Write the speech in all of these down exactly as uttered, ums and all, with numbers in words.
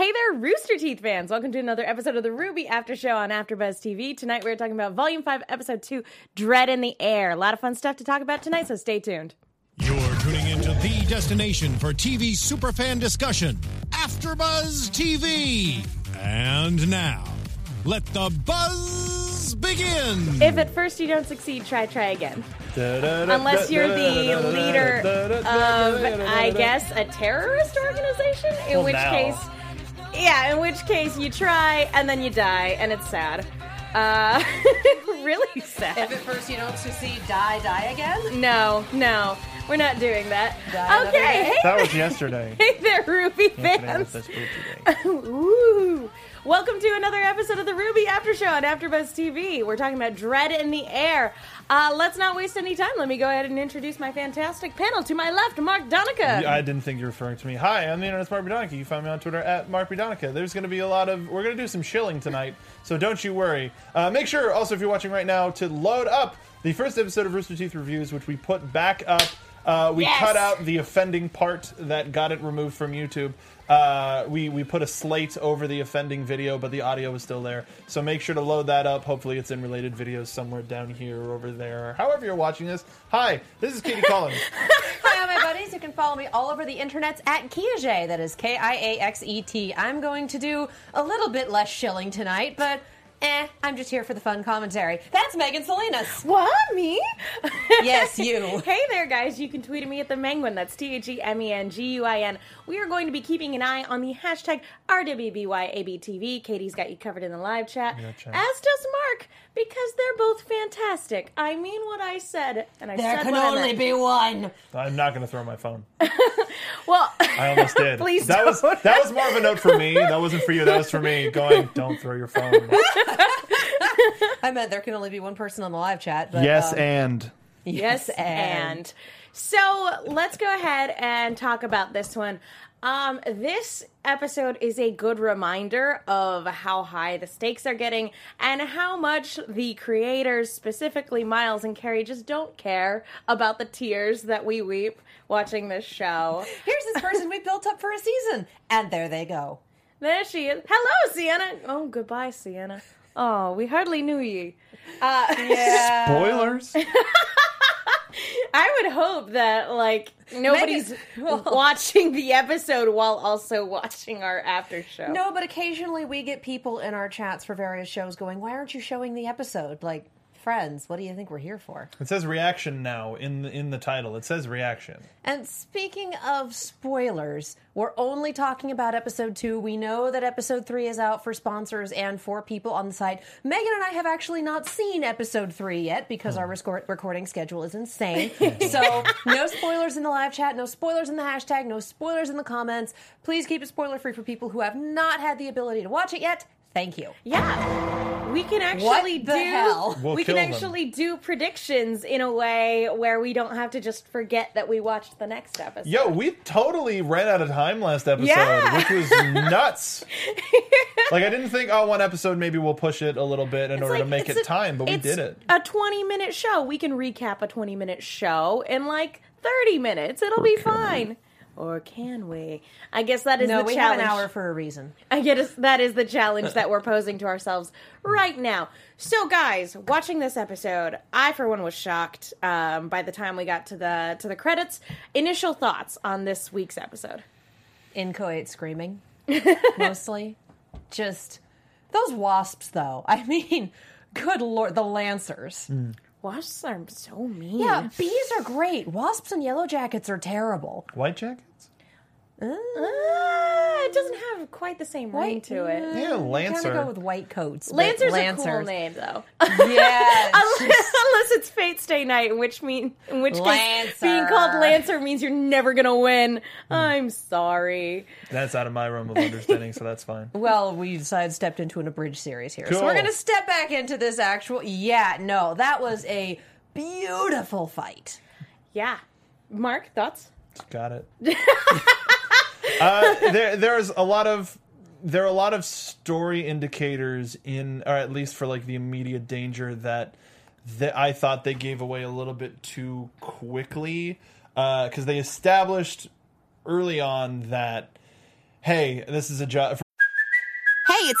Hey there, Rooster Teeth fans! Welcome to another episode of the R W B Y After Show on AfterBuzz T V. Tonight we're talking about Volume five, Episode two, Dread in the Air. A lot of fun stuff to talk about tonight, so stay tuned. You're tuning into the destination for T V superfan discussion, AfterBuzz T V. And now, let the buzz begin! If at first you don't succeed, try, try again. Unless you're the leader of, I guess, a terrorist organization? In well, which now. case... Yeah, in which case you try and then you die, and it's sad. Uh, really sad. If at first you don't succeed, die, die again? No, no. We're not doing that. Die okay, hey That was yesterday. Hey there, R W B Y fans. Ooh. Welcome to another episode of the R W B Y After Show on AfterBuzz T V. We're talking about Dread in the Air. Uh, let's not waste any time. Let me go ahead and introduce my fantastic panel. To my left, Mark Donica. I didn't think you were referring to me. Hi, I'm the internet's Mark Donica. You find me on Twitter at Mark Donica. There's going to be a lot of... We're going to do some shilling tonight, so don't you worry. Uh, make sure, also, if you're watching right now, to load up the first episode of Rooster Teeth Reviews, which we put back up. Uh, we yes! cut out the offending part that got it removed from YouTube. Uh, we, we put a slate over the offending video, but the audio is still there. So make sure to load that up. Hopefully it's in related videos somewhere down here or over there. However you're watching this. Hi, this is Katie Collins. Hi, all my buddies. You can follow me all over the internets at KIAXET. That is K I A X E T. I'm going to do a little bit less shilling tonight, but... Eh, I'm just here for the fun commentary. That's Megan Salinas. What? Me? Yes, you. Hey there, guys. You can tweet at me at the Menguin. That's T H E M E N G U I N. We are going to be keeping an eye on the hashtag R W B Y A B T V. Katie's got you covered in the live chat. Gotcha. As does Mark, because they're both fantastic. I mean what I said, and I there said There can only be one. I'm not going to throw my phone. Well, I almost did. Please that don't. Was, that was more of a note for me. That wasn't for you. That was for me. Going, don't throw your phone. I meant there can only be one person on the live chat. But, yes, um, and. Yes, and. So let's go ahead and talk about this one. Um, this episode is a good reminder of how high the stakes are getting and how much the creators, specifically Miles and Carrie, just don't care about the tears that we weep watching this show. Here's this person we built up for a season. And there they go. There she is. Hello, Sienna. Oh, goodbye, Sienna. Oh, we hardly knew ye. Uh, yeah. Spoilers. I would hope that, like, nobody's Megan, well, watching the episode while also watching our after show. No, but occasionally we get people in our chats for various shows going, why aren't you showing the episode? Like, friends, what do you think we're here for? It says reaction now in the, in the title. It says reaction. And speaking of spoilers, we're only talking about episode two. We know that episode three is out for sponsors and for people on the site. Megan and I have actually not seen episode three yet because hmm. our resco- recording schedule is insane. So no spoilers in the live chat, no spoilers in the hashtag, no spoilers in the comments. Please keep it spoiler free for people who have not had the ability to watch it yet. Thank you. Yeah. We can actually do hell? We'll we can actually them. do predictions in a way where we don't have to just forget that we watched the next episode. Yo, we totally ran out of time last episode, yeah. which was nuts. Like, I didn't think, oh, one episode, maybe we'll push it a little bit in it's order like, to make it a, time, but we did it. A twenty-minute show. We can recap a twenty-minute show in, like, thirty minutes. It'll okay. be fine. Or can we? I guess that is no, the challenge. No, we have an hour for a reason. I guess that is the challenge that we're posing to ourselves right now. So, guys, watching this episode, I, for one, was shocked um, by the time we got to the to the credits. Initial thoughts on this week's episode? Inchoate screaming, mostly. Just, those wasps, though. I mean, good lord, the Lancers. Mm. Wasps are so mean. Yeah, bees are great. Wasps and yellow jackets are terrible. White jackets? Uh, uh, it doesn't have quite the same white, ring to it. Yeah, Lancer. You gotta go with white coats. Lancer's Lancers. a cool name, though. Yeah. unless, unless it's Fate's Day night, which mean, in which Lancer. case being called Lancer means you're never gonna win. Mm. I'm sorry. That's out of my realm of understanding, so that's fine. Well, we've sidestepped into an abridged series here, cool. so we're gonna step back into this actual. Yeah, no, that was a beautiful fight. Yeah, Mark, thoughts? Got it. Uh, there, there's a lot of there are a lot of story indicators in, or at least for like the immediate danger that th- I thought they gave away a little bit too quickly because uh, they established early on that hey, this is a job. it's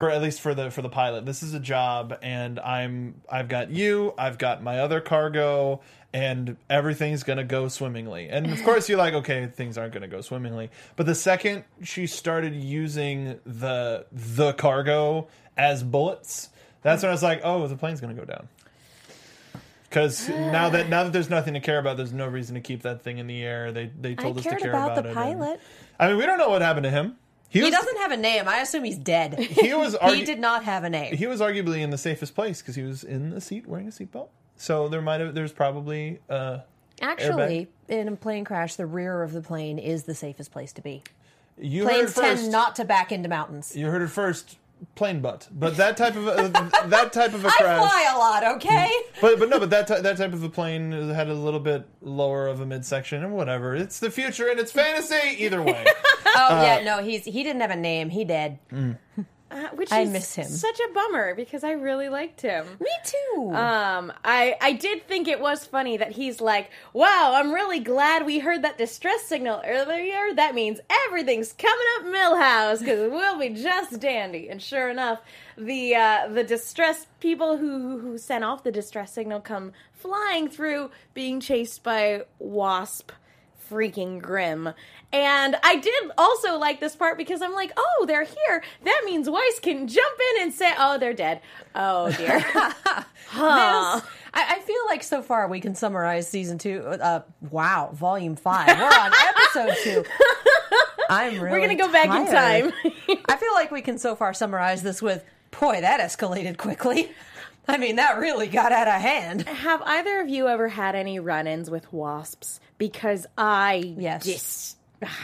Or at least for the for the pilot, this is a job, and I'm I've got you, I've got my other cargo, and everything's gonna go swimmingly. And of course, you're like, okay, things aren't gonna go swimmingly. But the second she started using the the cargo as bullets, that's when I was like, oh, the plane's gonna go down. Because now that now that there's nothing to care about, there's no reason to keep that thing in the air. They they told I us to care about, about the it. Pilot. And, I mean, we don't know what happened to him. He, was, he doesn't have a name. I assume he's dead. He was. Argu- he did not have a name. He was arguably in the safest place because he was in the seat wearing a seatbelt. So there might have. There's probably. Uh, Actually, airbag. In a plane crash, the rear of the plane is the safest place to be. You Planes heard tend not to back into mountains. You heard it first. Plane butt, but that type of a, that type of a crash. I fly a lot, okay. But but no, but that t- that type of a plane had a little bit lower of a midsection and whatever. It's the future and it's fantasy. Either way. oh uh, yeah, no, he's he didn't have a name. He dead. Mm. Uh, which I is miss him. Such a bummer because I really liked him. Me too. Um, I, I did think it was funny that he's like, wow, I'm really glad we heard that distress signal earlier. That means everything's coming up Millhouse because we'll be just dandy. And sure enough, the uh, the distress people who, who sent off the distress signal come flying through, being chased by Wasp. Freaking grim. And I did also like this part because I'm like, oh, they're here. That means Weiss can jump in and say, oh, they're dead. Oh, dear. huh. this, I, I feel like so far we can summarize season two. Uh, wow, volume five. We're on episode two. I'm really We're going to go back tired. in time. I feel like we can so far summarize this with, boy, that escalated quickly. I mean, that really got out of hand. Have either of you ever had any run-ins with wasps? Because I yes. dis-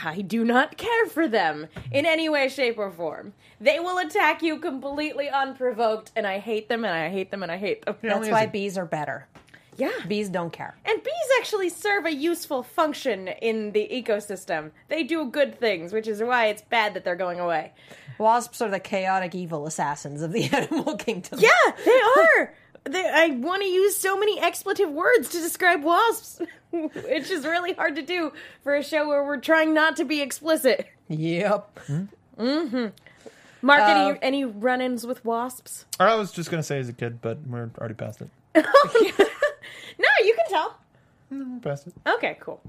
I do not care for them in any way, shape, or form. They will attack you completely unprovoked, and I hate them, and I hate them, and I hate them. That's why bees are better. Yeah. Bees don't care. And bees actually serve a useful function in the ecosystem. They do good things, which is why it's bad that they're going away. Wasps are the chaotic, evil assassins of the animal kingdom. Yeah, they are. they, I want to use so many expletive words to describe wasps, which is really hard to do for a show where we're trying not to be explicit. Yep. Mm-hmm. Mark, uh, any, any run-ins with wasps? I was just going to say as a kid, but we're already past it. No, you can tell. Okay, cool.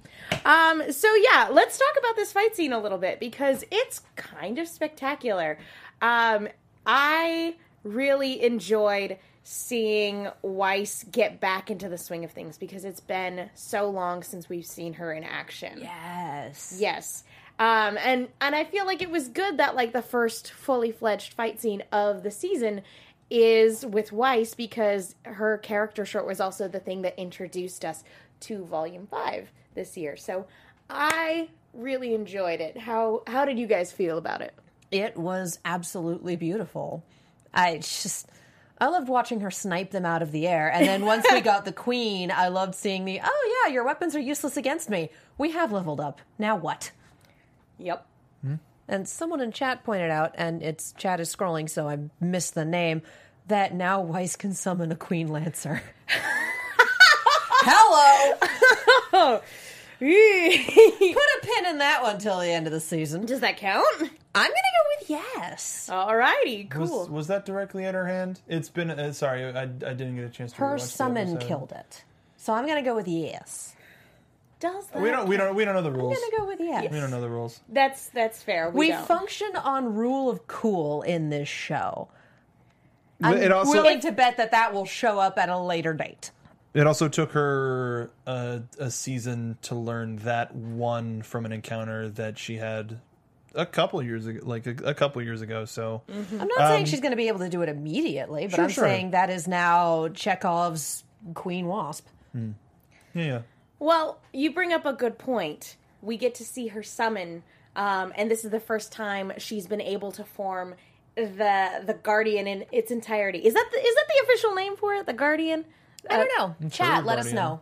Um, so yeah, let's talk about this fight scene a little bit because it's kind of spectacular. Um, I really enjoyed seeing Weiss get back into the swing of things because it's been so long since we've seen her in action. Yes. Yes. Um, and, and I feel like it was good that like the first fully fledged fight scene of the season is with Weiss because her character short was also the thing that introduced us to Volume five this year. So I really enjoyed it. How how did you guys feel about it? It was absolutely beautiful. I just... I loved watching her snipe them out of the air. And then once we got the queen, I loved seeing the, oh yeah, your weapons are useless against me. We have leveled up. Now what? Yep. Hmm? And someone in chat pointed out, and it's chat is scrolling, so I missed the name, that now Weiss can summon a Queen Lancer. Hello! Put a pin in that one till the end of the season. Does that count? I'm going to go with yes. Alrighty, cool. Was, was that directly at her hand? It's been, uh, sorry, I, I didn't get a chance to her watch Her summon killed it. So I'm going to go with yes. Does that we don't count? we don't we don't know the rules. I'm gonna go with yes. yes. We don't know the rules. That's that's fair. We, we don't. function on rule of cool in this show. I'm it also, willing to bet that that will show up at a later date. It also took her uh, a season to learn that one from an encounter that she had a couple years ago, like a, a couple years ago. So mm-hmm. I'm not um, saying she's going to be able to do it immediately, but sure, I'm sure. saying that is now Chekhov's Queen Wasp. Mm. Yeah. yeah. Well, you bring up a good point. We get to see her summon, um, and this is the first time she's been able to form the the Guardian in its entirety. Is that the, is that the official name for it? The Guardian? I don't know. Uh, Chat, let us know.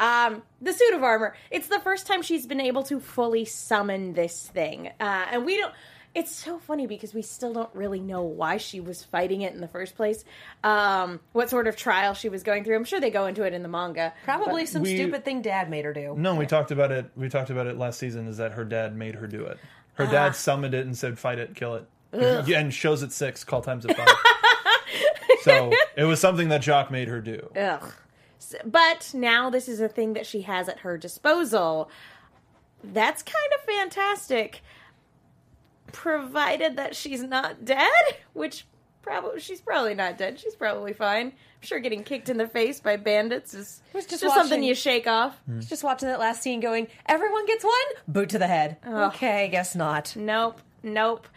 Um, the suit of armor. It's the first time she's been able to fully summon this thing. Uh, and we don't... It's so funny because we still don't really know why she was fighting it in the first place. Um, what sort of trial she was going through. I'm sure they go into it in the manga. Probably some we, stupid thing Dad made her do. No, we talked about it. We talked about it last season, is that her dad made her do it. Her uh. dad summoned it and said, fight it, kill it. Ugh. And shows at six, call times at five. So it was something that Jacques made her do. Ugh. But now this is a thing that she has at her disposal. That's kind of fantastic. Provided that she's not dead, which probably she's probably not dead. She's probably fine. I'm sure getting kicked in the face by bandits is just, just watching, something you shake off. I was just watching that last scene going, everyone gets one? Boot to the head. Oh. Okay, guess not. Nope. Nope.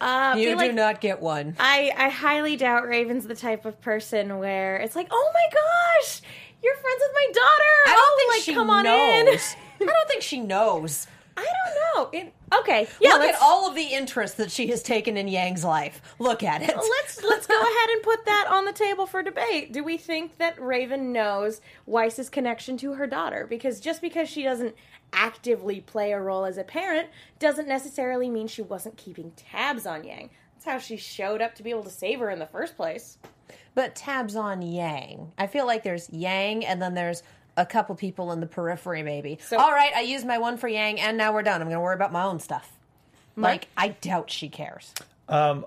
Uh, you do like, not get one. I, I highly doubt Raven's the type of person where it's like, oh my gosh, you're friends with my daughter. I don't oh, think like, she come on knows. In. I don't think she knows. I don't know. It, okay, yeah. Look at all of the interest that she has taken in Yang's life. Look at it. Let's let's go ahead and put that on the table for debate. Do we think that Raven knows Weiss's connection to her daughter? Because just because she doesn't actively play a role as a parent doesn't necessarily mean she wasn't keeping tabs on Yang. That's how she showed up to be able to save her in the first place. But tabs on Yang. I feel like there's Yang, and then there's a couple people in the periphery, maybe. So, all right, I used my one for Yang, and now we're done. I'm going to worry about my own stuff. Mark? Like, I doubt she cares. Um,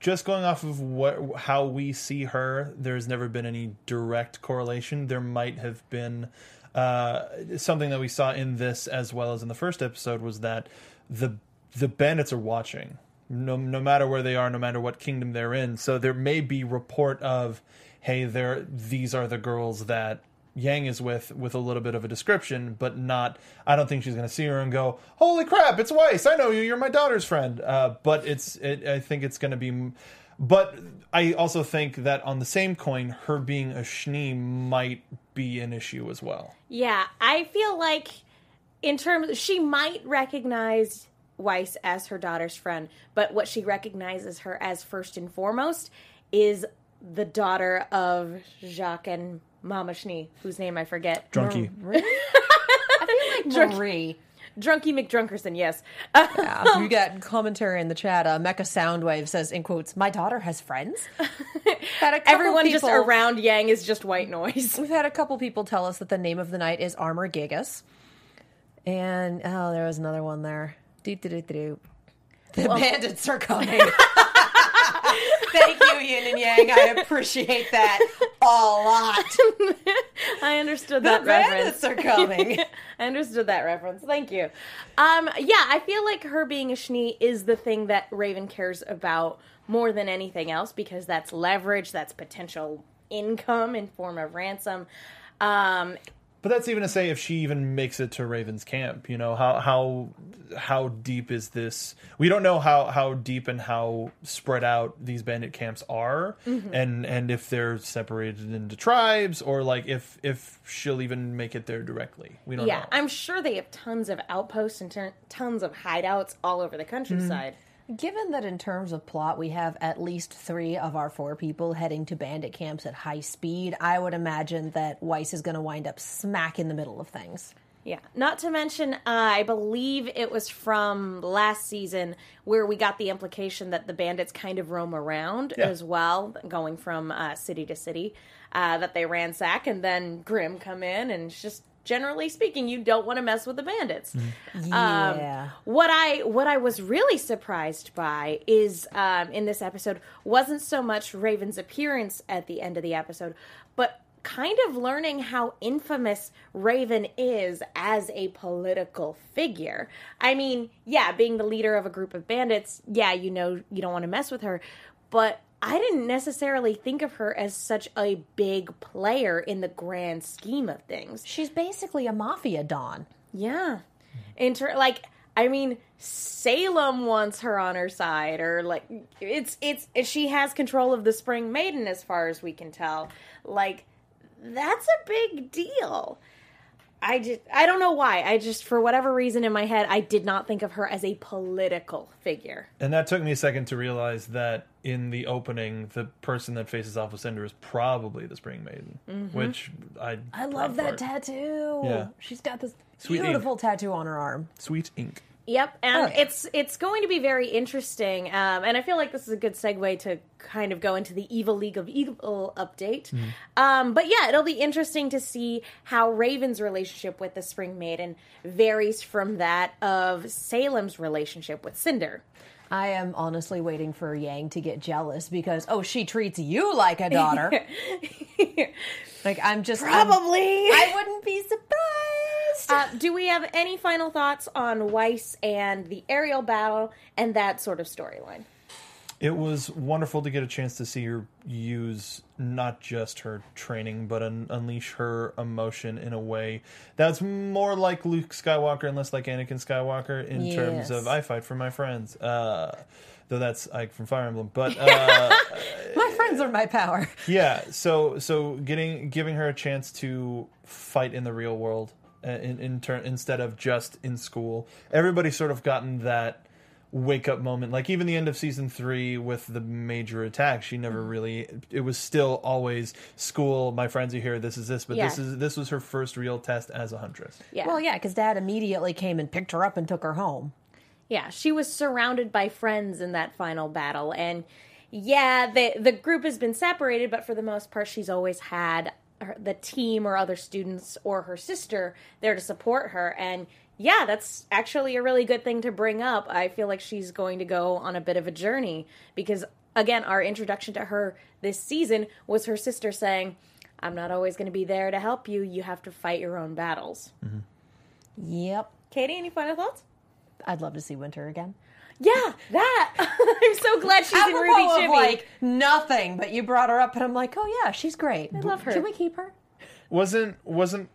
just going off of what how we see her, there's never been any direct correlation. There might have been uh, something that we saw in this, as well as in the first episode, was that the the bandits are watching, no no matter where they are, no matter what kingdom they're in. So there may be report of, hey, there these are the girls that Yang is with, with a little bit of a description, but not, I don't think she's going to see her and go, holy crap, it's Weiss, I know you, you're my daughter's friend. Uh, but it's, it, I think it's going to be, but I also think that on the same coin, her being a Schnee might be an issue as well. Yeah, I feel like in terms, she might recognize Weiss as her daughter's friend, but what she recognizes her as first and foremost is the daughter of Jacques and Mama Schnee, whose name I forget. Drunky. Marie? I feel like Marie. Drunky McDrunkerson, yes. Um, yeah, you got commentary in the chat. Uh, Mecha Soundwave says, in quotes, my daughter has friends. Everyone people, just around Yang is just white noise. We've had a couple people tell us that the name of the night is Armor Gigas. And, oh, there was another one there. Doo-doo-doo-doo. The well, bandits are coming. Thank you, Yin and Yang. I appreciate that a lot. I understood that reference. The bandits are coming. I understood that reference. Thank you. Um, yeah, I feel like her being a Schnee is the thing that Raven cares about more than anything else, because that's leverage, that's potential income in form of ransom. Um, but that's even to say if she even makes it to Raven's camp, you know, how how how deep is this? We don't know how, how deep and how spread out these bandit camps are, mm-hmm. and, and if they're separated into tribes, or like if if she'll even make it there directly. We don't yeah, know. Yeah, I'm sure they have tons of outposts and ter- tons of hideouts all over the countryside. Mm-hmm. Given that in terms of plot, we have at least three of our four people heading to bandit camps at high speed, I would imagine that Weiss is going to wind up smack in the middle of things. Yeah. Not to mention, uh, I believe it was from last season where we got the implication that the bandits kind of roam around yeah. as well, going from uh, city to city, uh, that they ransack, and then Grimm come in, and it's just... Generally speaking, you don't want to mess with the bandits. Yeah. Um, what I what I was really surprised by is um, in this episode wasn't so much Raven's appearance at the end of the episode, but kind of learning how infamous Raven is as a political figure. I mean, yeah, being the leader of a group of bandits, yeah, you know you don't want to mess with her, but I didn't necessarily think of her as such a big player in the grand scheme of things. She's basically a mafia don. Yeah. Inter- like, I mean, Salem wants her on her side, or like, it's, it's, she has control of the Spring Maiden as far as we can tell. Like, that's a big deal. I just, I don't know why. I just, for whatever reason in my head, I did not think of her as a political figure. And that took me a second to realize that in the opening, the person that faces off with Cinder is probably the Spring Maiden, mm-hmm. which I... I love that part. Tattoo. Yeah. She's got this Sweet beautiful ink. tattoo on her arm. Sweet ink. Yep, and oh. it's it's going to be very interesting, um, and I feel like this is a good segue to kind of go into the Evil League of Evil update. Mm-hmm. Um, but yeah, it'll be interesting to see how Raven's relationship with the Spring Maiden varies from that of Salem's relationship with Cinder. I am honestly waiting for Yang to get jealous because, oh, she treats you like a daughter. Like, I'm just... Probably! I'm, I wouldn't be surprised! Uh, do we have any final thoughts on Weiss and the aerial battle and that sort of storyline? It was wonderful to get a chance to see her use not just her training, but un- unleash her emotion in a way that's more like Luke Skywalker and less like Anakin Skywalker in yes. terms of, I fight for my friends. Uh, though that's Ike from Fire Emblem. But uh, my friends are my power. Yeah, so so getting giving her a chance to fight in the real world uh, in, in turn, instead of just in school. Everybody's sort of gotten that wake-up moment. Like, even the end of season three with the major attack, she never really... It was still always school, my friends are here, this is this, but yeah. this is this was her first real test as a huntress. Yeah. Well, yeah, because Dad immediately came and picked her up and took her home. Yeah, she was surrounded by friends in that final battle, and yeah, the, the group has been separated, but for the most part, she's always had her, the team or other students or her sister there to support her, and yeah, that's actually a really good thing to bring up. I feel like she's going to go on a bit of a journey because, again, our introduction to her this season was her sister saying, I'm not always going to be there to help you. You have to fight your own battles. Mm-hmm. Yep. Katie, any final thoughts? I'd love to see Winter again. Yeah, that. I'm so glad she's in Ruby Shivy. Like, nothing, but you brought her up, and I'm like, oh, yeah, she's great. I love her. Can we keep her? Wasn't wasn't...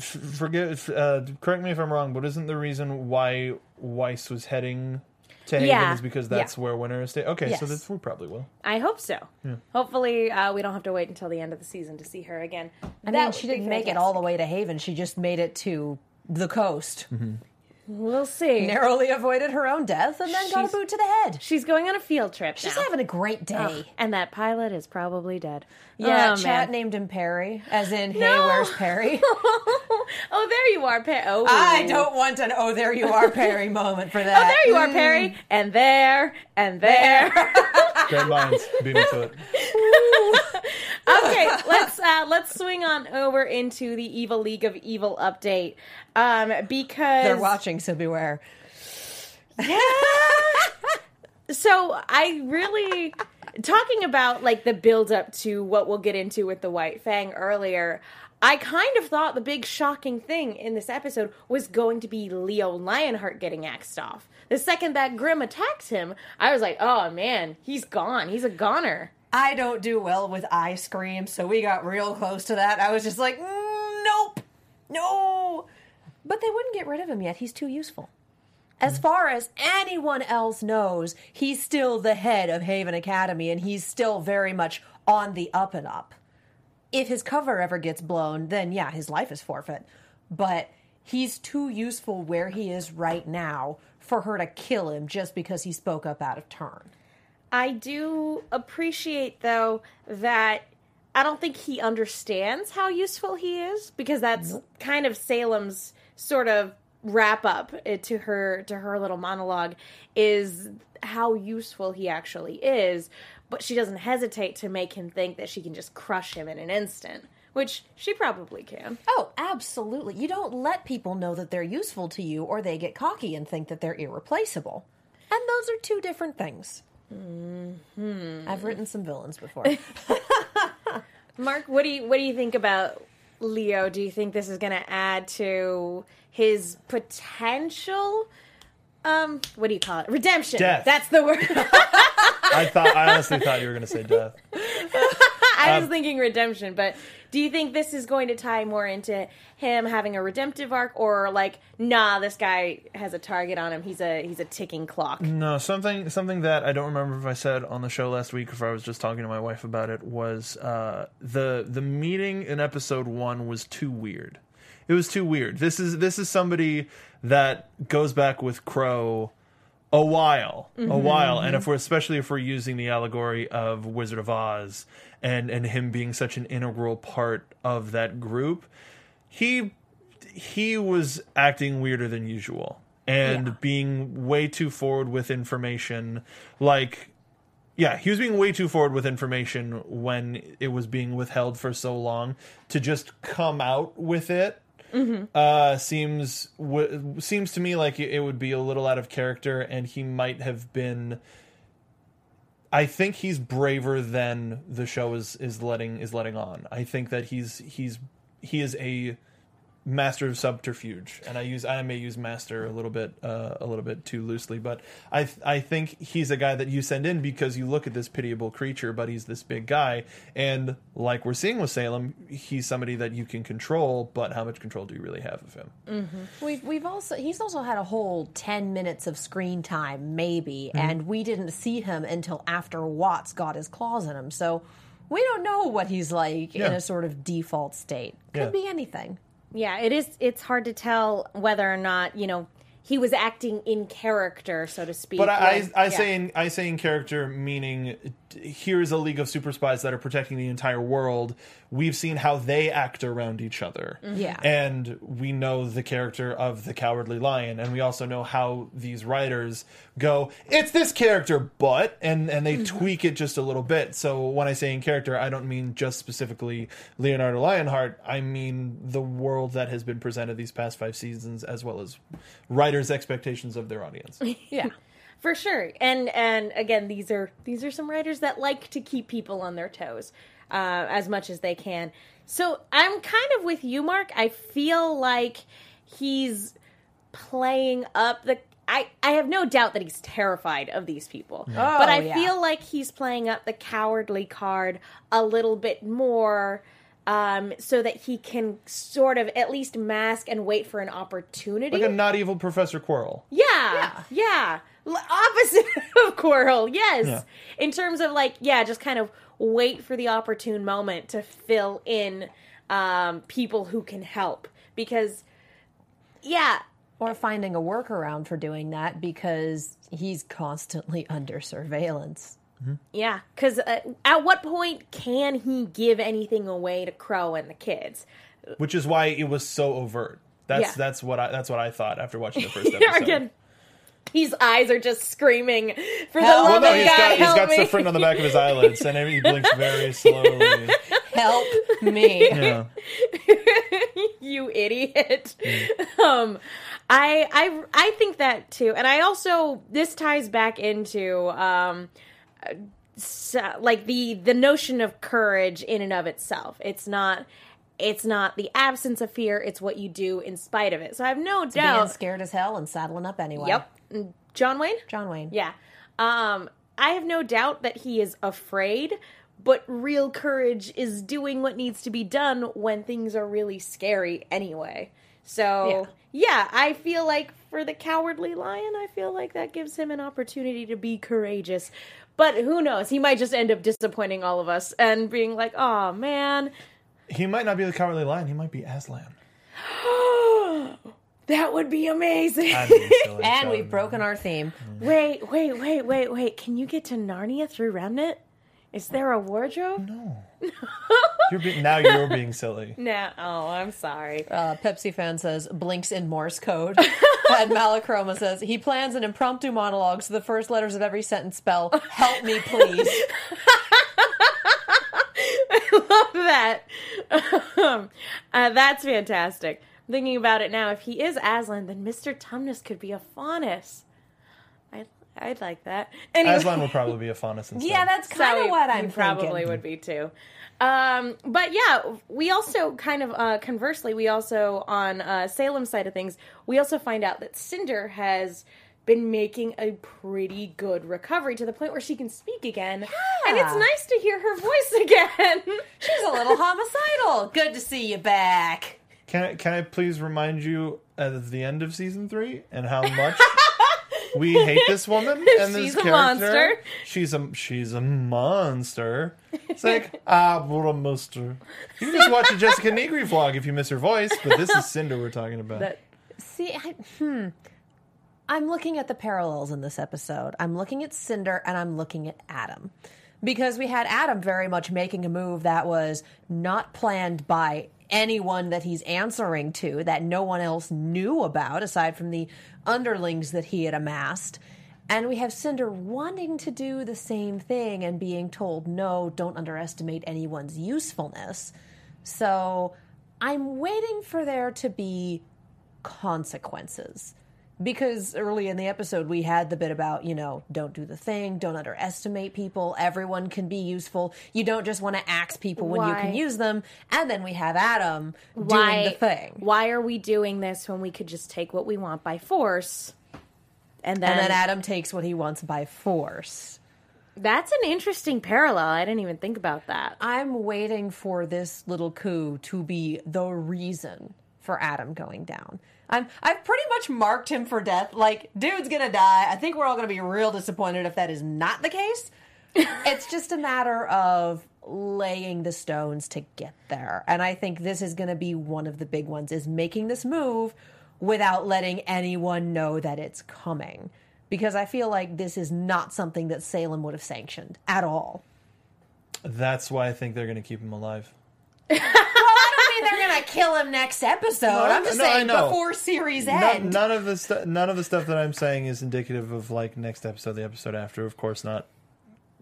Forget, uh, correct me if I'm wrong, but isn't the reason why Weiss was heading to Haven yeah. is because that's yeah. where Winter is staying? Okay, yes. so that's, we probably will. I hope so. Yeah. Hopefully uh, we don't have to wait until the end of the season to see her again. I that mean, she didn't make it all the way to Haven. She just made it to the coast. Mm-hmm. We'll see. Narrowly avoided her own death and then she's, got a boot to the head. She's going on a field trip She's now. having a great day. Oh, and that pilot is probably dead. Yeah, oh, Chat named him Perry, as in, no. hey, where's Perry? Oh, there you are, Perry. Oh. I don't want an oh, there you are, Perry moment for that. Oh, there you are, Perry. And there, and there. Great lines. Beat me to it. Okay, let's uh, let's swing on over into the Evil League of Evil update um, because they're watching, so beware. Yeah. So I really talking about like the build up to what we'll get into with the White Fang earlier. I kind of thought the big shocking thing in this episode was going to be Leo Lionheart getting axed off. The second that Grimm attacked him, I was like, oh man, he's gone. He's a goner. I don't do well with ice cream, so we got real close to that. I was just like, mm, nope, no. But they wouldn't get rid of him yet. He's too useful. As far as anyone else knows, he's still the head of Haven Academy, and he's still very much on the up and up. If his cover ever gets blown, then yeah, his life is forfeit. But he's too useful where he is right now for her to kill him just because he spoke up out of turn. I do appreciate, though, that I don't think he understands how useful he is, because that's nope. kind of Salem's sort of wrap-up to her to her little monologue, is how useful he actually is, but she doesn't hesitate to make him think that she can just crush him in an instant, which she probably can. Oh, absolutely. You don't let people know that they're useful to you, or they get cocky and think that they're irreplaceable. And those are two different things. Mm-hmm. I've written some villains before. Mark, what do you what do you think about Leo? Do you think this is going to add to his potential? Um, what do you call it? Redemption. Death. That's the word. I thought. I honestly thought you were going to say death. I was um, thinking redemption, but do you think this is going to tie more into him having a redemptive arc, or like, nah, this guy has a target on him. He's a he's a ticking clock. No, something something that I don't remember if I said on the show last week, or if I was just talking to my wife about it, was uh, the the meeting in episode one was too weird. it was too weird. This is this is somebody that goes back with Crow a while, mm-hmm. a while, and if we're especially if we're using the allegory of Wizard of Oz and and him being such an integral part of that group, he he was acting weirder than usual and yeah. being way too forward with information, like. Yeah, he was being way too forward with information when it was being withheld for so long. To just come out with it mm-hmm. uh, seems w- seems to me like it would be a little out of character, and he might have been. I think he's braver than the show is, is letting is letting on. I think that he's he's he is a master of subterfuge, and I use I may use master a little bit uh, a little bit too loosely, but I th- I think he's a guy that you send in because you look at this pitiable creature, but he's this big guy, and like we're seeing with Salem, he's somebody that you can control, but how much control do you really have of him? Mm-hmm. We've we've also he's also had a whole ten minutes of screen time maybe, mm-hmm. and we didn't see him until after Watts got his claws in him, so we don't know what he's like yeah. in a sort of default state. Could yeah. be anything. Yeah, it is. It's hard to tell whether or not you know he was acting in character, so to speak. But I, like, I, I yeah. say in, I say in character, meaning here is a league of super spies that are protecting the entire world. We've seen how they act around each other, yeah, and we know the character of the Cowardly Lion, and we also know how these writers go. It's this character, but and and they mm-hmm. tweak it just a little bit. So when I say in character, I don't mean just specifically Leonardo Lionheart. I mean the world that has been presented these past five seasons, as well as writers' expectations of their audience. Yeah. For sure, and and again, these are these are some writers that like to keep people on their toes uh, as much as they can. So I'm kind of with you, Mark. I feel like he's playing up the. I, I have no doubt that he's terrified of these people, oh, but I yeah. feel like he's playing up the cowardly card a little bit more. Um, so that he can sort of at least mask and wait for an opportunity. Like a not evil Professor Quirrell. Yeah, yeah. yeah. L- opposite of Quirrell, yes. Yeah. In terms of like, yeah, just kind of wait for the opportune moment to fill in um, people who can help. Because, yeah. Or finding a workaround for doing that because he's constantly under surveillance. Yeah, because uh, at what point can he give anything away to Crow and the kids? Which is why it was so overt. That's yeah. that's what I that's what I thought after watching the first episode. Again, his eyes are just screaming for help. the love well, no, of God. Got, help he's got me. Some friend on the back of his eyelids, and he blinks very slowly. Help me, yeah. You idiot! Mm. Um, I I I think that too, and I also this ties back into um. So, like the the notion of courage in and of itself. It's not it's not the absence of fear, it's what you do in spite of it. So I have no it's doubt being scared as hell and saddling up anyway. Yep. John Wayne? John Wayne. Yeah. Um I have no doubt that he is afraid, but real courage is doing what needs to be done when things are really scary anyway. So yeah. yeah, I feel like for the Cowardly Lion, I feel like that gives him an opportunity to be courageous. But who knows? He might just end up disappointing all of us and being like, oh, man. He might not be the Cowardly Lion. He might be Aslan. That would be amazing. And we've broken our theme. Wait, wait, wait, wait, wait. Can you get to Narnia through Remnant? Is there a wardrobe? No. you're be- now you're being silly. No. Oh, I'm sorry. Uh, Pepsi fan says, blinks in Morse code. And Malachroma says, he plans an impromptu monologue so the first letters of every sentence spell, help me please. I love that. Um, uh, that's fantastic. I'm thinking about it now. If he is Aslan, then Mister Tumnus could be a Faunus. I'd like that. Anyway. Aslan will probably be a Faunus instead. Yeah, that's kind so of what I'm probably thinking. Would be too. Um, but yeah, we also kind of, uh, conversely, we also, on uh, Salem's side of things, we also find out that Cinder has been making a pretty good recovery to the point where she can speak again. Yeah. And it's nice to hear her voice again. She's a little homicidal. Good to see you back. Can I, can I please remind you of the end of season three and how much... we hate this woman and this she's character. A monster. She's a she's a monster. It's like ah, what a monster. You can just watch a Jessica Negri vlog if you miss her voice, but this is Cinder we're talking about. That, see, I, hmm. I'm looking at the parallels in this episode. I'm looking at Cinder and I'm looking at Adam. Because we had Adam very much making a move that was not planned by anyone that he's answering to, that no one else knew about, aside from the underlings that he had amassed. And we have Cinder wanting to do the same thing and being told, no, don't underestimate anyone's usefulness. So I'm waiting for there to be consequences. Because early in the episode, we had the bit about, you know, don't do the thing, don't underestimate people, everyone can be useful, you don't just want to axe people when why? You can use them, and then we have Adam why, doing the thing. Why are we doing this when we could just take what we want by force? And then, and then Adam takes what he wants by force. That's an interesting parallel. I didn't even think about that. I'm waiting for this little coup to be the reason for Adam going down. I'm, I've pretty much marked him for death. Like, dude's gonna die. I think we're all gonna be real disappointed if that is not the case. It's just a matter of laying the stones to get there. And I think this is gonna be one of the big ones, is making this move without letting anyone know that it's coming. Because I feel like this is not something that Salem would have sanctioned at all. That's why I think they're gonna keep him alive. They're gonna kill him next episode. No, I'm just no, saying before series end. None, none of the stu- none of the stuff that I'm saying is indicative of like next episode, the episode after. Of course not.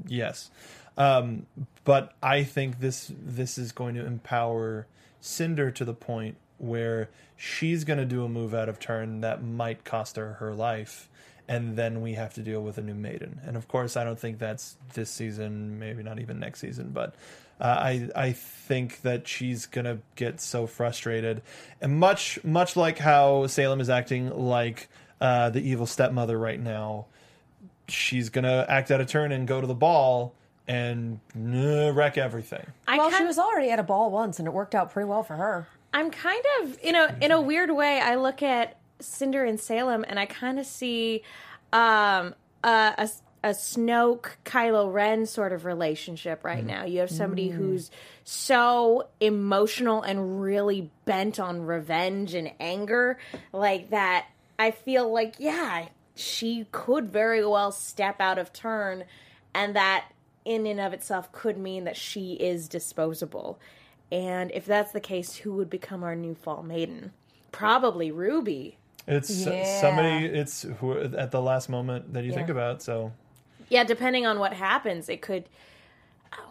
Yes, um, but I think this this is going to empower Cinder to the point where she's going to do a move out of turn that might cost her her life, and then we have to deal with a new Maiden. And of course, I don't think that's this season. Maybe not even next season, but. Uh, I I think that she's going to get so frustrated. And much much like how Salem is acting like uh, the evil stepmother right now, she's going to act out of turn and go to the ball and uh, wreck everything. I well, she was already at a ball once, and it worked out pretty well for her. I'm kind of, you know, in a weird way, I look at Cinder and Salem, and I kind of see um, a... a a Snoke, Kylo Ren sort of relationship right now. You have somebody mm. who's so emotional and really bent on revenge and anger like that. I feel like, yeah, she could very well step out of turn, and that in and of itself could mean that she is disposable. And if that's the case, who would become our new Fall Maiden? Probably R W B Y. It's yeah. somebody, it's who at the last moment that you yeah. think about, so... Yeah, depending on what happens, it could...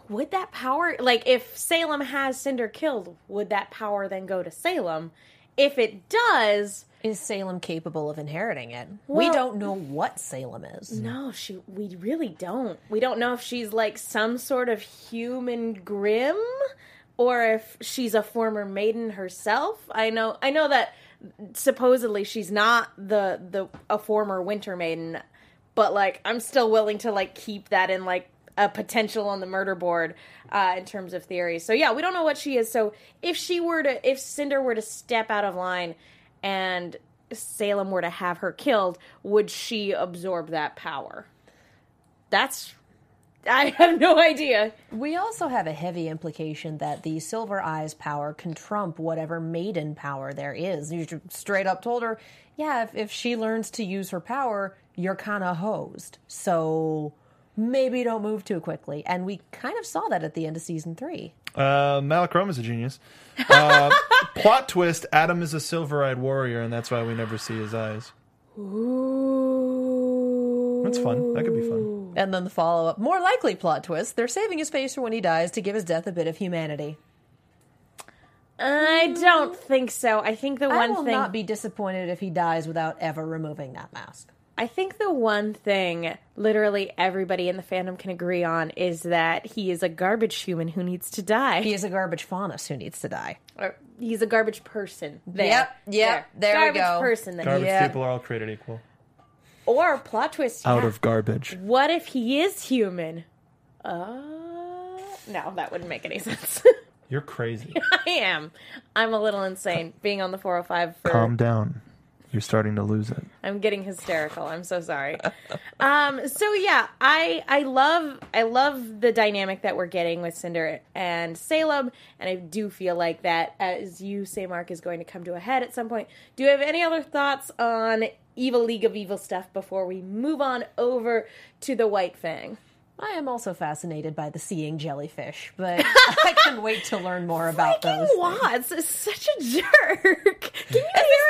Would that power... Like, if Salem has Cinder killed, would that power then go to Salem? If it does... Is Salem capable of inheriting it? Well, we don't know what Salem is. No, she. we really don't. We don't know if she's, like, some sort of human Grimm, or if she's a former Maiden herself. I know. I know that... Supposedly she's not the the a former Winter Maiden, but like I'm still willing to like keep that in like a potential on the murder board uh, in terms of theories. So yeah, we don't know what she is. So if she were to, if Cinder were to step out of line, and Salem were to have her killed, would she absorb that power? That's. I have no idea. We also have a heavy implication that the Silver Eyes power can trump whatever Maiden power there is. You straight up told her, yeah, if, if she learns to use her power, you're kind of hosed. So maybe don't move too quickly. And we kind of saw that at the end of season three. Uh, Malachrome is a genius. Uh, plot twist, Adam is a silver-eyed warrior, and that's why we never see his eyes. Ooh. That's fun. That could be fun. And then the follow-up, more likely plot twist, they're saving his face for when he dies to give his death a bit of humanity. I don't think so. I think the one thing... I will thing, not be disappointed if he dies without ever removing that mask. I think the one thing literally everybody in the fandom can agree on is that he is a garbage human who needs to die. He is a garbage Faunus who needs to die. Or he's a garbage person. There. Yep, yep, there, there we go. Garbage person. That garbage yep. people are all created equal. Or plot twist. Out yeah. of garbage. What if he is human? Uh, no, that wouldn't make any sense. You're crazy. I am. I'm a little insane being on the four oh five for... Calm down. You're starting to lose it. I'm getting hysterical. I'm so sorry. um, so yeah, I I love I love the dynamic that we're getting with Cinder and Salem, and I do feel like that, as you say, Mark, is going to come to a head at some point. Do you have any other thoughts on Evil League of Evil stuff before we move on over to the White Fang? I am also fascinated by the seeing jellyfish, but I can wait to learn more about those. Watts is such a jerk. Can you hear it?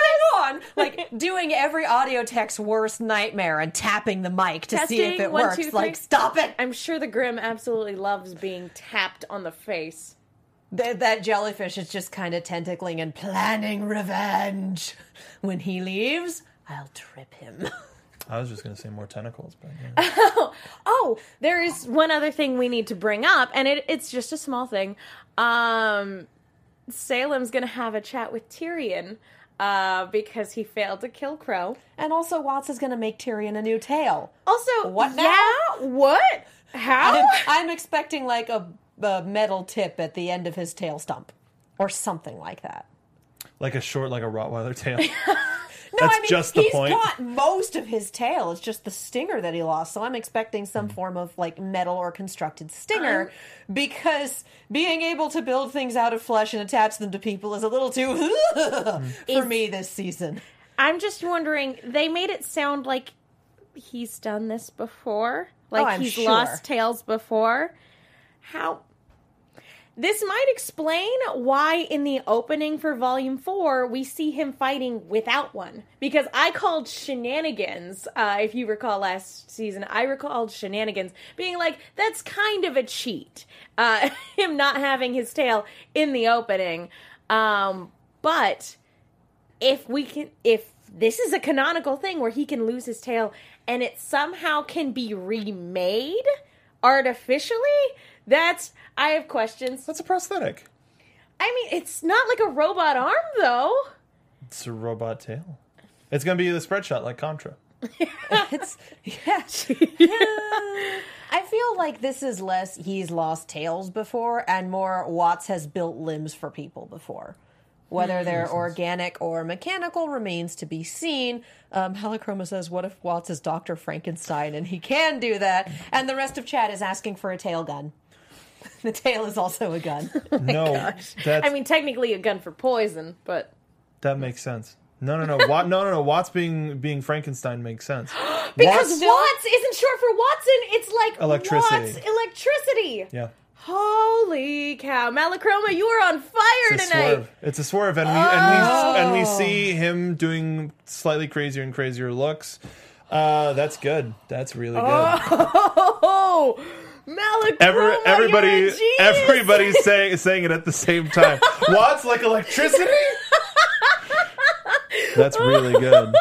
Like doing every audio tech's worst nightmare and tapping the mic to Testing, see if it one, works. Two, like, stop it. I'm sure the Grim absolutely loves being tapped on the face. That, that jellyfish is just kind of tentacling and planning revenge. When he leaves, I'll trip him. I was just going to say more tentacles. But yeah. oh, oh, there is one other thing we need to bring up, and it, it's just a small thing. Um, Salem's going to have a chat with Tyrian uh, because he failed to kill Crow. And also Watts is going to make Tyrian a new tail. Also, what now? Yeah, what? How? I'm, I'm expecting like a, a metal tip at the end of his tail stump or something like that. Like a short, like a Rottweiler tail. No, That's I mean, just the he's point. Got most of his tail. It's just the stinger that he lost. So I'm expecting some mm. form of, like, metal or constructed stinger um, because being able to build things out of flesh and attach them to people is a little too mm. for me this season. I'm just wondering, they made it sound like he's done this before. Like, oh, I'm he's sure. lost tails before. How... This might explain why in the opening for Volume four, we see him fighting without one. Because I called shenanigans, uh, if you recall last season, I recalled shenanigans being like, that's kind of a cheat. Uh, him not having his tail in the opening. Um, but if we can, if this is a canonical thing where he can lose his tail and it somehow can be remade artificially... That's, I have questions. That's a prosthetic. I mean, it's not like a robot arm, though. It's a robot tail. It's going to be the spread shot like Contra. it's, yeah. yeah. I feel like this is less he's lost tails before and more Watts has built limbs for people before. Whether they're organic or mechanical remains to be seen. Um, Helichroma says, what if Watts is Doctor Frankenstein and he can do that? And the rest of chat is asking for a tail gun. The tail is also a gun. Oh no. Gosh. That's... I mean, technically a gun for poison, but... That makes sense. No, no, no. Watt, no, no, no. Watts being being Frankenstein makes sense. Because Watts... Watts isn't short for Watson. It's like electricity. Watts electricity. Yeah. Holy cow. Malachroma, you are on fire it's tonight. Swerve. It's a swerve. And we, oh. and we and we see him doing slightly crazier and crazier looks. Uh, that's good. That's really good. Oh, Malachroma, Every, everybody, everybody's saying, saying it at the same time. Watts like electricity? That's really good.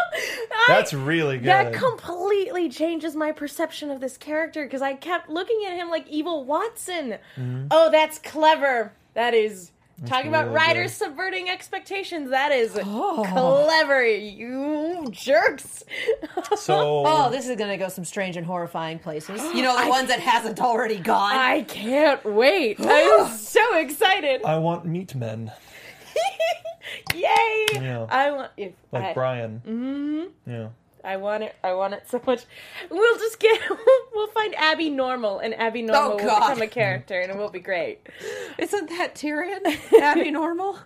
That's really good. That completely changes my perception of this character because I kept looking at him like evil Watson. Mm-hmm. Oh, that's clever. That is that's talking really about writers good. Subverting expectations. That is oh. clever, you jerks. So, oh, this is going to go some strange and horrifying places. You know, the I ones that hasn't already gone. I can't wait. I'm so excited. I want meat men. Yay! Yeah. I want if like I, Brian. Mm-hmm. Yeah, I want it. I want it so much. We'll just get. We'll find Abby Normal, and Abby Normal oh, will God. become a character, and it will be great. Isn't that Tyrian? Abby Normal.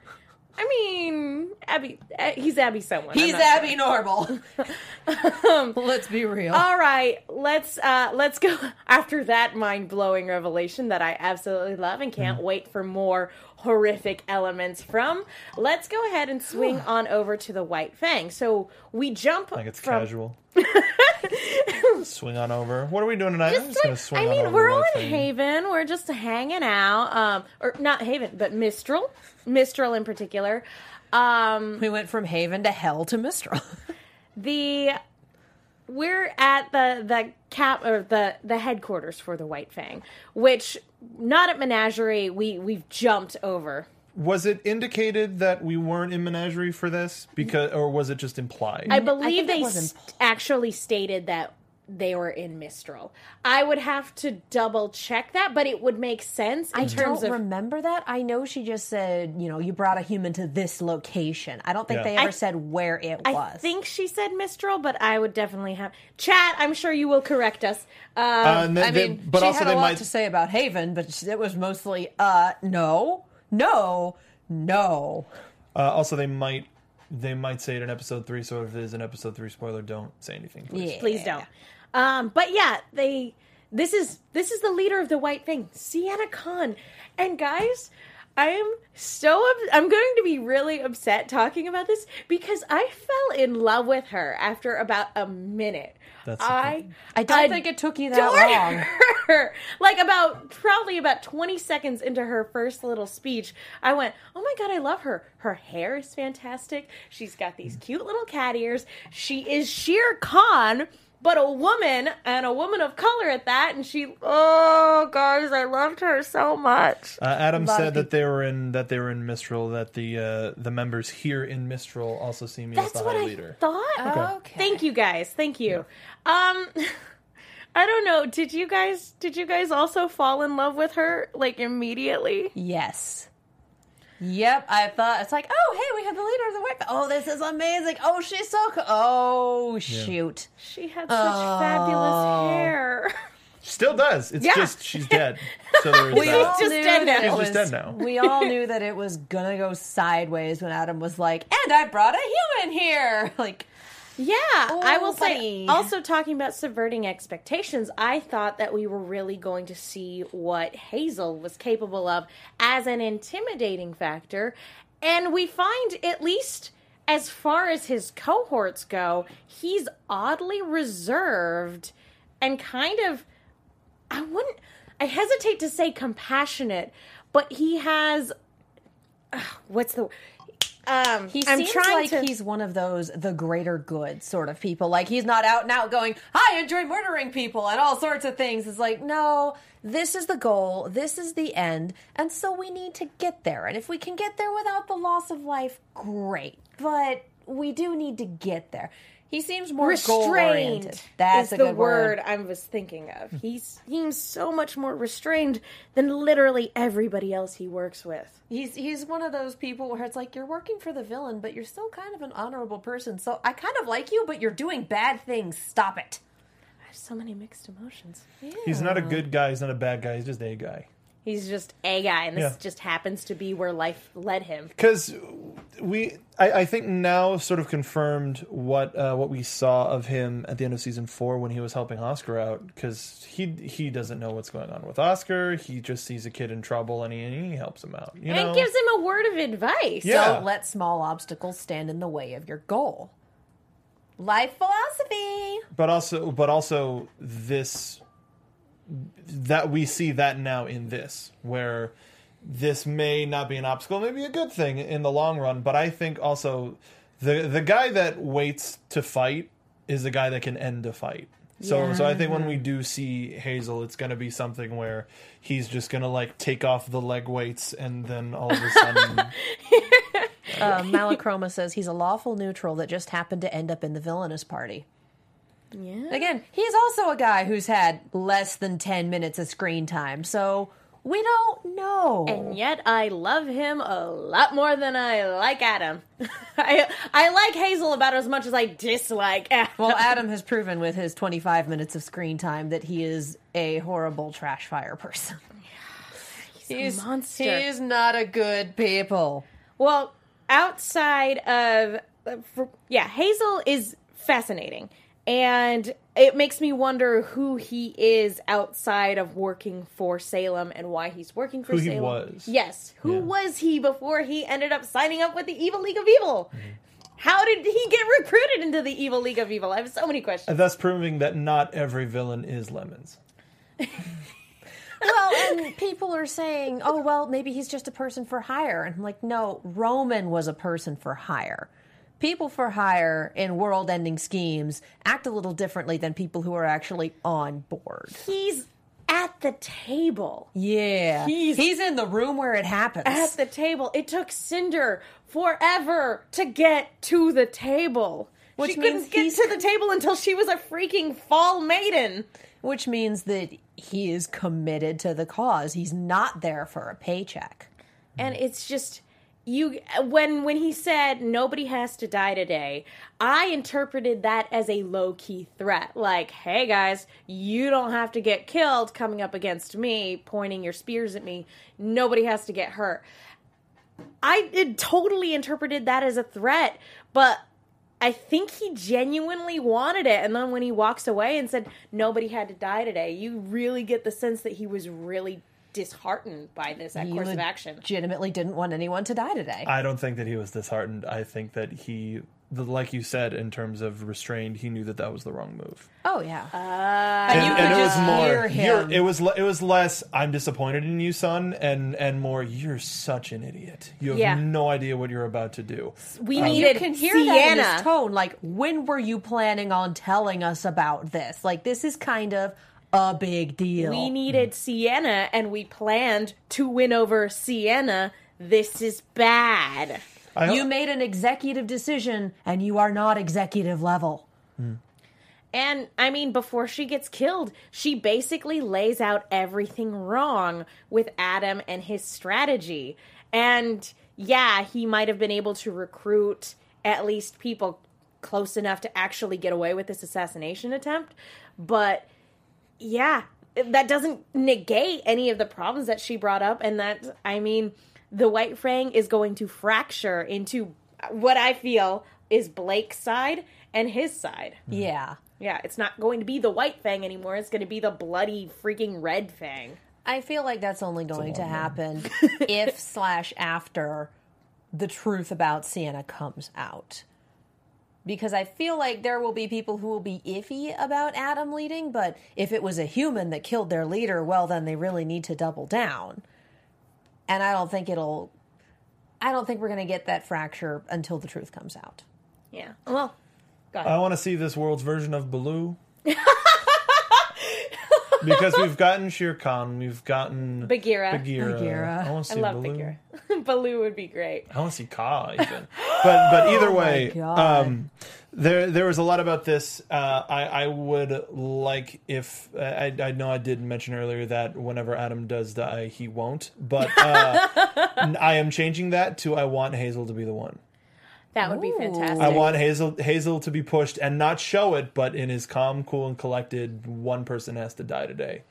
I mean, Abby. Uh, he's Abby someone. He's Abby sure. Normal. um, let's be real. All right, let's uh, let's go after that mind-blowing revelation that I absolutely love and can't mm. wait for more. Horrific elements from. Let's go ahead and swing on over to the White Fang. So we jump. Like it's from... casual. Swing on over. What are we doing tonight? Just I'm just like, gonna swing I mean, on over we're all in Haven. We're just hanging out. Um, or not Haven, but Mistral. Mistral in particular. Um, we went from Haven to hell to Mistral. the we're at the the cap or the the headquarters for the White Fang, which. Not at Menagerie. We, we've jumped over. Was it indicated that we weren't in Menagerie for this? Because, or was it just implied? I believe I they st- actually stated that they were in Mistral. I would have to double check that, but it would make sense in I terms don't of... remember that. I know she just said, you know, you brought a human to this location. I don't think yeah. they ever I, said where it I was. I think she said Mistral, but I would definitely have... Chat, I'm sure you will correct us. Uh, uh, they, I mean, they, but she also had a lot might... to say about Haven, but it was mostly, uh, no, no, no. Uh, also, they might... They might say it in episode three, so if it is an episode three spoiler, don't say anything, please. Yeah. Please don't. Um, but yeah, they. This is this is the leader of the White Fang, Sienna Khan, and guys, I am so. I'm going to be really upset talking about this because I fell in love with her after about a minute. That's I. I don't I think it took you that long. Her. Like about probably about twenty seconds into her first little speech, I went, "Oh my god, I love her. Her hair is fantastic. She's got these cute little cat ears. She is Shere Khan, but a woman and a woman of color at that." And she, oh guys, I loved her so much. Uh, Adam love said it. that they were in that they were in Mistral. That the uh, the members here in Mistral also see me That's as the high leader. That's what I thought. Okay. okay. Thank you guys. Thank you. Yeah. Um. I don't know. Did you guys? Did you guys also fall in love with her like immediately? Yes. Yep. I thought it's like, oh, hey, we have the leader of the White. Oh, this is amazing. Oh, she's so cool. Oh, shoot. Yeah. She had such oh. fabulous hair. She still does. It's yeah. just she's dead. So we all just dead now. She's was, just dead now. We all knew that it was gonna go sideways when Adam was like, "And I brought a human here." Like. Yeah, oh, I will buddy. say, also talking about subverting expectations, I thought that we were really going to see what Hazel was capable of as an intimidating factor, and we find, at least as far as his cohorts go, he's oddly reserved and kind of, I wouldn't, I hesitate to say compassionate, but he has, uh, what's the Um, he I'm seems trying like to... he's one of those the greater good sort of people. Like, he's not out and out going, I enjoy murdering people and all sorts of things. It's like, no, this is the goal, this is the end, and so we need to get there. And if we can get there without the loss of life, great. But we do need to get there. He seems more restrained goal-oriented. That's is a good the word, word I was thinking of. He seems so much more restrained than literally everybody else he works with. He's he's one of those people where it's like, you're working for the villain, but you're still kind of an honorable person. So I kind of like you, but you're doing bad things. Stop it. I have so many mixed emotions. Yeah. He's not a good guy. He's not a bad guy. He's just a guy. He's just a guy, and this yeah. just happens to be where life led him. Because we, I, I think now sort of confirmed what uh, what we saw of him at the end of season four when he was helping Oscar out. Because he he doesn't know what's going on with Oscar. He just sees a kid in trouble, and he, and he helps him out. You and know? gives him a word of advice. Yeah. Don't let small obstacles stand in the way of your goal. Life philosophy. But also, but also this. That we see that now in this, where this may not be an obstacle, maybe a good thing in the long run. But I think also the the guy that waits to fight is the guy that can end a fight. So yeah. so I think when we do see Hazel, it's going to be something where he's just going to like take off the leg weights, and then all of a sudden. uh, Malachroma says he's a lawful neutral that just happened to end up in the villainous party. Yeah. Again, he's also a guy who's had less than ten minutes of screen time, so we don't know. And yet I love him a lot more than I like Adam. I I like Hazel about as much as I dislike Adam. Well, Adam has proven with his twenty-five minutes of screen time that he is a horrible trash fire person. he's, he's a monster. He's not a good people. Well, outside of... Uh, for, yeah, Hazel is fascinating. And it makes me wonder who he is outside of working for Salem and why he's working for who Salem. Who he was. Yes. Who yeah. was he before he ended up signing up with the Evil League of Evil? Mm-hmm. How did he get recruited into the Evil League of Evil? I have so many questions. And thus proving that not every villain is Lemons. Well, and people are saying, oh, well, maybe he's just a person for hire. And I'm like, no, Roman was a person for hire. People for hire in world-ending schemes act a little differently than people who are actually on board. He's at the table. Yeah. He's, He's in the room where it happens. At the table. It took Cinder forever to get to the table. Which she couldn't get to the table until she was a freaking Fall Maiden. Which means that he is committed to the cause. He's not there for a paycheck. And it's just... You when when he said nobody has to die today, I interpreted that as a low-key threat. Like, hey guys, you don't have to get killed coming up against me, pointing your spears at me. Nobody has to get hurt. I it totally interpreted that as a threat, but I think he genuinely wanted it. And then when he walks away and said nobody had to die today, you really get the sense that he was really disheartened by this that course of action. Legitimately didn't want anyone to die today. I don't think that he was disheartened. I think that he, like you said, in terms of restrained, he knew that that was the wrong move. Oh yeah, uh, and, you and it was more. You're, it was it was less. I'm disappointed in you, son, and and more. You're such an idiot. You have yeah. no idea what you're about to do. We um, needed. You can hear Sienna. That in his tone. Like, when were you planning on telling us about this? Like, this is kind of a big deal. We needed Sienna, and we planned to win over Sienna. This is bad. You made an executive decision, and you are not executive level. Mm. And, I mean, before she gets killed, she basically lays out everything wrong with Adam and his strategy. And, yeah, he might have been able to recruit at least people close enough to actually get away with this assassination attempt, but... Yeah, that doesn't negate any of the problems that she brought up. And that, I mean, the White Fang is going to fracture into what I feel is Blake's side and his side. Yeah. Yeah, it's not going to be the White Fang anymore. It's going to be the bloody freaking Red Fang. I feel like that's only going to happen if slash after the truth about Sienna comes out. Because I feel like there will be people who will be iffy about Adam leading, but if it was a human that killed their leader, well, then they really need to double down. And I don't think it'll... I don't think we're going to get that fracture until the truth comes out. Yeah. Well, go ahead. I want to see this world's version of Baloo. Because we've gotten Shere Khan, we've gotten... Bagheera. Bagheera. Bagheera. I want to see I love Baloo. Bagheera. Baloo would be great. I want to see Ka, even. But but either oh way, um, there there was a lot about this. Uh, I, I would like if... I, I know I did mention earlier that whenever Adam does die, he won't. But uh, I am changing that to I want Hazel to be the one. That would Ooh. Be fantastic. I want Hazel Hazel to be pushed and not show it, but in his calm, cool, and collected, one person has to die today,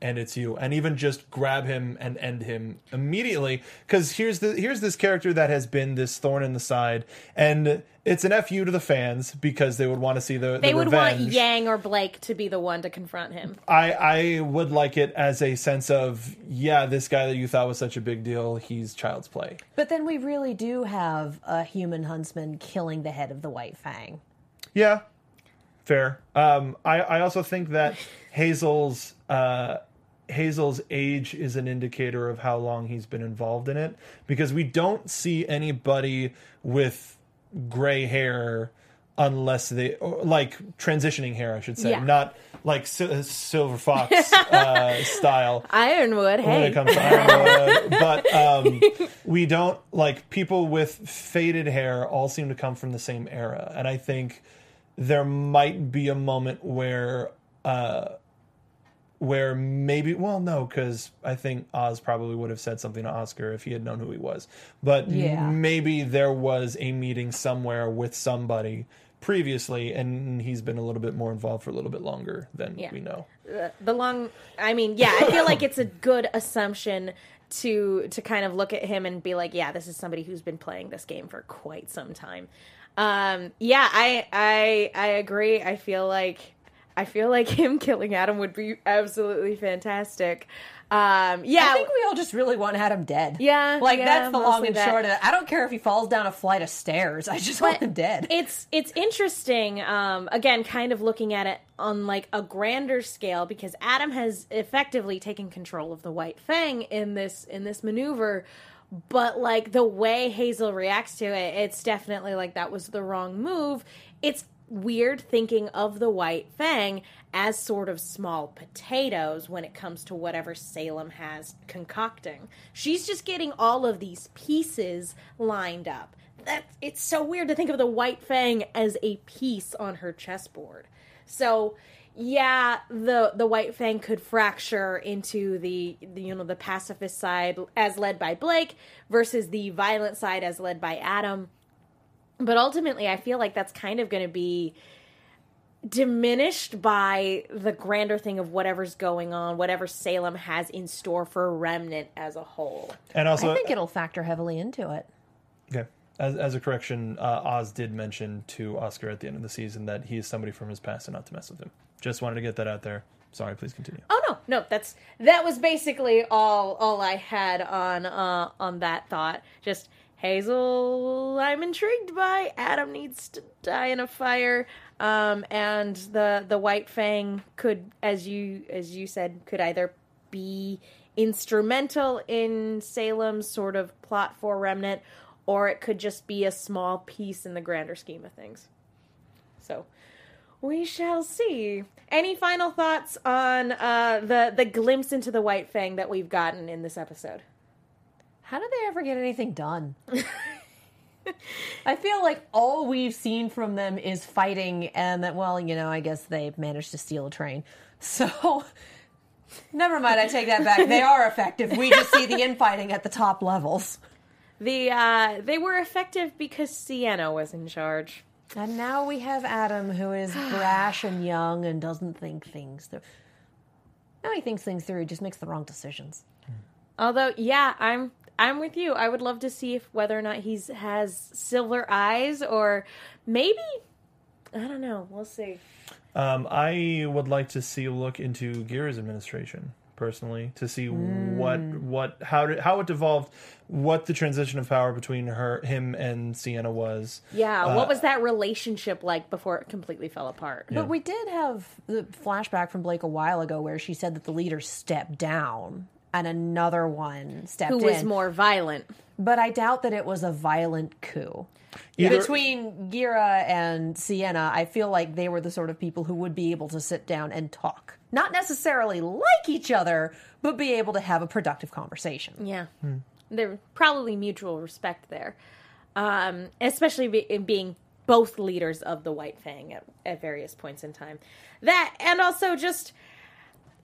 and it's you. And even just grab him and end him immediately, because here's the here's this character that has been this thorn in the side, and it's an F U to the fans because they would want to see the, the They would revenge. Want Yang or Blake to be the one to confront him. I, I would like it as a sense of, yeah, this guy that you thought was such a big deal, he's child's play. But then we really do have a human huntsman killing the head of the White Fang. Yeah, fair. Um, I, I also think that Hazel's... Uh, Hazel's age is an indicator of how long he's been involved in it, because we don't see anybody with gray hair unless they like transitioning hair, I should say, yeah. Not like si- Silver Fox uh, style Ironwood. When hey. It comes to Ironwood, but um, we don't like people with faded hair. All seem to come from the same era, and I think there might be a moment where. Uh, Where maybe, well, no, because I think Oz probably would have said something to Oscar if he had known who he was. But yeah. Maybe there was a meeting somewhere with somebody previously, and he's been a little bit more involved for a little bit longer than yeah. we know. The long, I mean, yeah, I feel like it's a good assumption to to kind of look at him and be like, yeah, this is somebody who's been playing this game for quite some time. Um, yeah, I I I agree. I feel like. I feel like him killing Adam would be absolutely fantastic. Um, yeah, I think we all just really want Adam dead. Yeah, like yeah, that's the long and that. Short of it. I don't care if he falls down a flight of stairs. I just but want him dead. It's it's interesting. Um, again, kind of looking at it on like a grander scale, because Adam has effectively taken control of the White Fang in this in this maneuver. But like the way Hazel reacts to it, it's definitely like that was the wrong move. It's weird thinking of the White Fang as sort of small potatoes when it comes to whatever Salem has concocting. She's just getting all of these pieces lined up. that it's so weird to think of the white fang as a piece on her chessboard. So yeah, the the white fang could fracture into the, the you know the pacifist side as led by Blake versus the violent side as led by Adam. But ultimately, I feel like that's kind of going to be diminished by the grander thing of whatever's going on, whatever Salem has in store for Remnant as a whole. And also, I think it'll factor heavily into it. Okay. As, as a correction, uh, Oz did mention to Oscar at the end of the season that he is somebody from his past and not to mess with him. Just wanted to get that out there. Sorry, please continue. Oh, no, no, that's that was basically all all I had on uh, on that thought. Just, Hazel, I'm intrigued by. Adam needs to die in a fire. Um, and the the White Fang could, as you as you said, could either be instrumental in Salem's sort of plot for Remnant, or it could just be a small piece in the grander scheme of things. So we shall see. Any final thoughts on uh, the the glimpse into the White Fang that we've gotten in this episode? How did they ever get anything done? I feel like all we've seen from them is fighting, and that, well, you know, I guess they managed to steal a train. So, never mind, I take that back. They are effective. We just see the infighting at the top levels. The uh, they were effective because Sienna was in charge. And now we have Adam, who is brash and young and doesn't think things through. No, he thinks things through. He just makes the wrong decisions. Although, yeah, I'm... I'm with you. I would love to see if whether or not he's has silver eyes or maybe, I don't know. We'll see. Um, I would like to see a look into Gira's administration personally to see mm. what what how did, how it devolved, what the transition of power between her him and Sienna was. Yeah, uh, what was that relationship like before it completely fell apart? Yeah. But we did have the flashback from Blake a while ago where she said that the leader stepped down. And another one stepped in. Who was in. More violent. But I doubt that it was a violent coup. Either- Between Gira and Sienna, I feel like they were the sort of people who would be able to sit down and talk. Not necessarily like each other, but be able to have a productive conversation. Yeah. Hmm. There's probably mutual respect there. Um, especially be- in being both leaders of the White Fang at, at various points in time. That, and also just...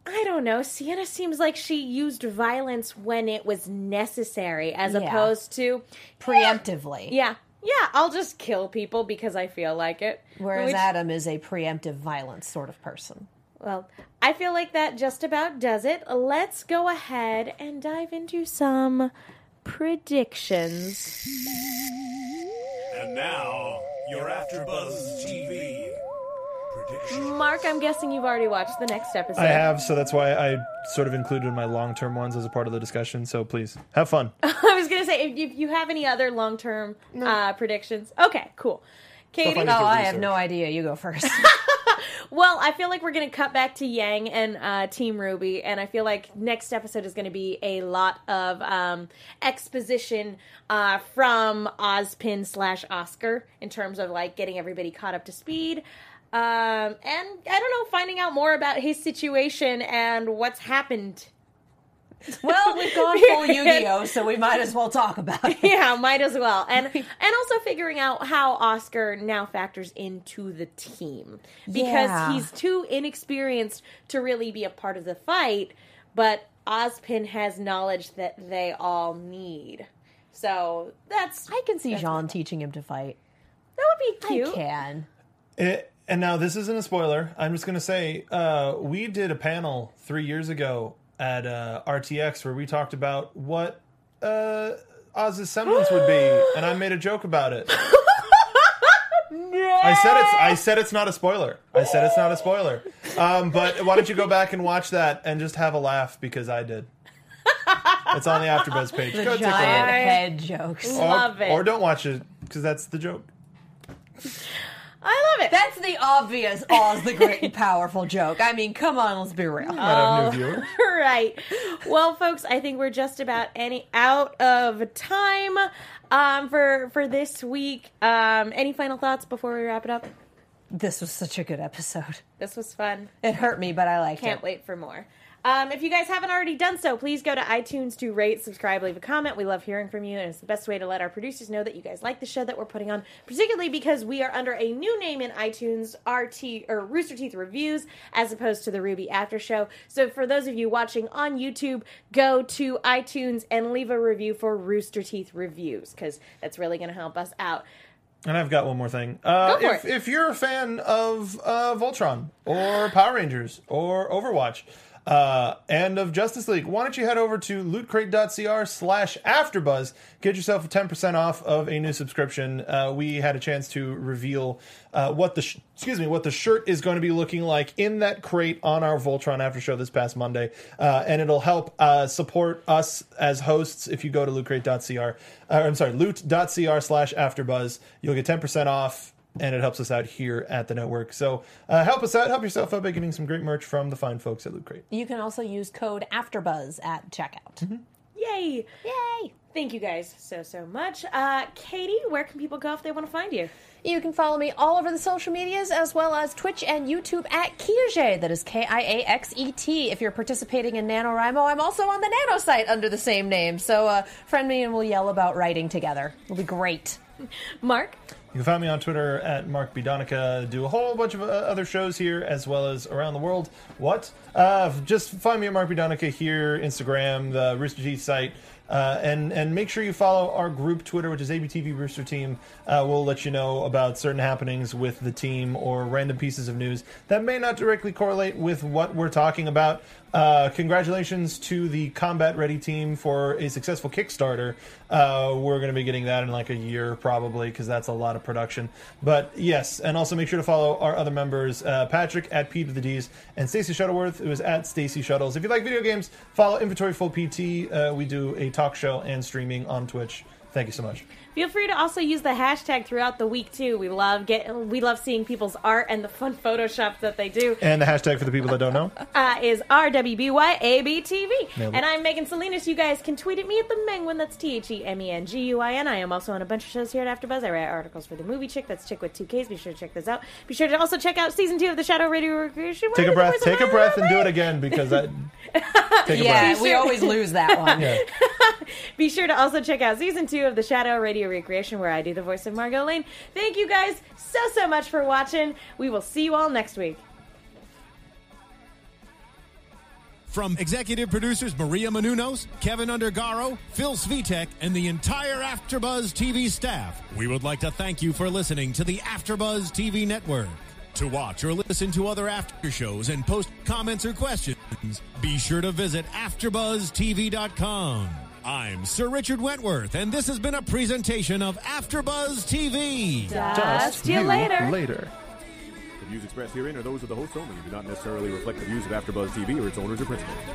I don't know. Sienna seems like she used violence when it was necessary as yeah. opposed to... Preemptively. Yeah. Yeah, I'll just kill people because I feel like it. Whereas Which, Adam is a preemptive violence sort of person. Well, I feel like that just about does it. Let's go ahead and dive into some predictions. And now, you're AfterBuzz T V. Mark, I'm guessing you've already watched the next episode. I have, so that's why I sort of included my long-term ones as a part of the discussion, so please, have fun. I was going to say, if you have any other long-term no. uh, predictions. Okay, cool. Katie? Oh, I have no idea. You go first. Well, I feel like we're going to cut back to Yang and uh, Team RWBY, and I feel like next episode is going to be a lot of um, exposition uh, from Ozpin slash Oscar in terms of, like, getting everybody caught up to speed. Um, and I don't know, finding out more about his situation and what's happened. Well, we've gone full Yu-Gi-Oh, so we might as well talk about it. Yeah, might as well. And and also figuring out how Oscar now factors into the team. Because yeah. he's too inexperienced to really be a part of the fight, but Ozpin has knowledge that they all need. So that's... I can see Jean teaching him to fight. That would be cute. I can. It... And now this isn't a spoiler. I'm just going to say uh, we did a panel three years ago at uh, R T X where we talked about what uh, Oz's semblance would be, and I made a joke about it. No. I said it's. I said it's not a spoiler. I said it's not a spoiler. Um, but why don't you go back and watch that and just have a laugh because I did. It's on the AfterBuzz page. The go giant take a head jokes. Or, Love it. Or don't watch it because that's the joke. I love it. That's the obvious Oz the Great and Powerful joke. I mean, come on, let's be real. All right. Well, folks, I think we're just about any out of time um, for for this week. Um, any final thoughts before we wrap it up? This was such a good episode. This was fun. It hurt me, but I liked it. Can't wait for more. Um, if you guys haven't already done so, please go to iTunes to rate, subscribe, leave a comment. We love hearing from you, and it's the best way to let our producers know that you guys like the show that we're putting on, particularly because we are under a new name in iTunes, R T or Rooster Teeth Reviews, as opposed to the R W B Y After Show. So for those of you watching on YouTube, go to iTunes and leave a review for Rooster Teeth Reviews, because that's really going to help us out. And I've got one more thing. Uh, Go for if, it. If you're a fan of uh, Voltron or Power Rangers or Overwatch uh, and of Justice League, why don't you head over to loot crate dot c r slash after buzz. Get yourself ten percent off of a new subscription. Uh, we had a chance to reveal uh, what the sh- excuse me what the shirt is going to be looking like in that crate on our Voltron After Show this past Monday, uh, and it'll help uh, support us as hosts. If you go to loot crate dot c r, uh, I'm sorry, loot dot c r slash afterbuzz, you'll get ten percent off, and it helps us out here at the network. So uh, help us out, help yourself out by getting some great merch from the fine folks at Loot Crate. You can also use code AfterBuzz at checkout. Mm-hmm. Yay! Yay! Thank you guys so, so much. Uh, Katie, where can people go if they want to find you? You can follow me all over the social medias, as well as Twitch and YouTube at KIAXET. That is K I A X E T. If you're participating in NaNoWriMo, I'm also on the Nano site under the same name. So uh, friend me and we'll yell about writing together. It'll be great. Mark? You can find me on Twitter at Mark B. Donica. Do a whole bunch of uh, other shows here, as well as around the world. What? Uh, just find me at Mark B. Donica here, Instagram, the Rooster Teeth site. Uh, and, and make sure you follow our group Twitter, which is A B T V Rooster Team. Uh, we'll let you know about certain happenings with the team or random pieces of news that may not directly correlate with what we're talking about. Uh, congratulations to the Combat Ready team for a successful Kickstarter. Uh, we're going to be getting that in like a year probably, because that's a lot of production. But yes, and also make sure to follow our other members, uh, Patrick at P to the D's and Stacey Shuttleworth, who is at Stacey Shuttles. If you like video games, follow Inventory Full P T. Uh, we do a talk show and streaming on Twitch. Thank you so much. Feel free to also use the hashtag throughout the week, too. We love get, we love seeing people's art and the fun Photoshops that they do. And the hashtag, for the people that don't know, uh, is R W B Y A B T V. Nailed. And I'm Megan Salinas. You guys can tweet at me at the Menguin. That's T H E M E N G U I N. I am also on a bunch of shows here at AfterBuzz. I write articles for The Movie Chick. That's Chick with two Ks. Be sure to check those out. Be sure to also check out Season two of The Shadow Radio Recreation. Take a breath. Take a breath and do it again, because that... Take a yeah, breath. We always lose that one. Yeah. Be sure to also check out Season two of The Shadow Radio Recreation, where I do the voice of Margot Lane. Thank you guys so, so much for watching. We will see you all next week. From executive producers Maria Menounos, Kevin Undergaro, Phil Svitek, and the entire AfterBuzz T V staff, we would like to thank you for listening to the AfterBuzz T V network. To watch or listen to other after shows and post comments or questions, be sure to visit after buzz t v dot com. I'm Sir Richard Wentworth, and this has been a presentation of AfterBuzz T V. Just you later. later. The views expressed herein are those of the hosts only and do not necessarily reflect the views of AfterBuzz T V or its owners or principals.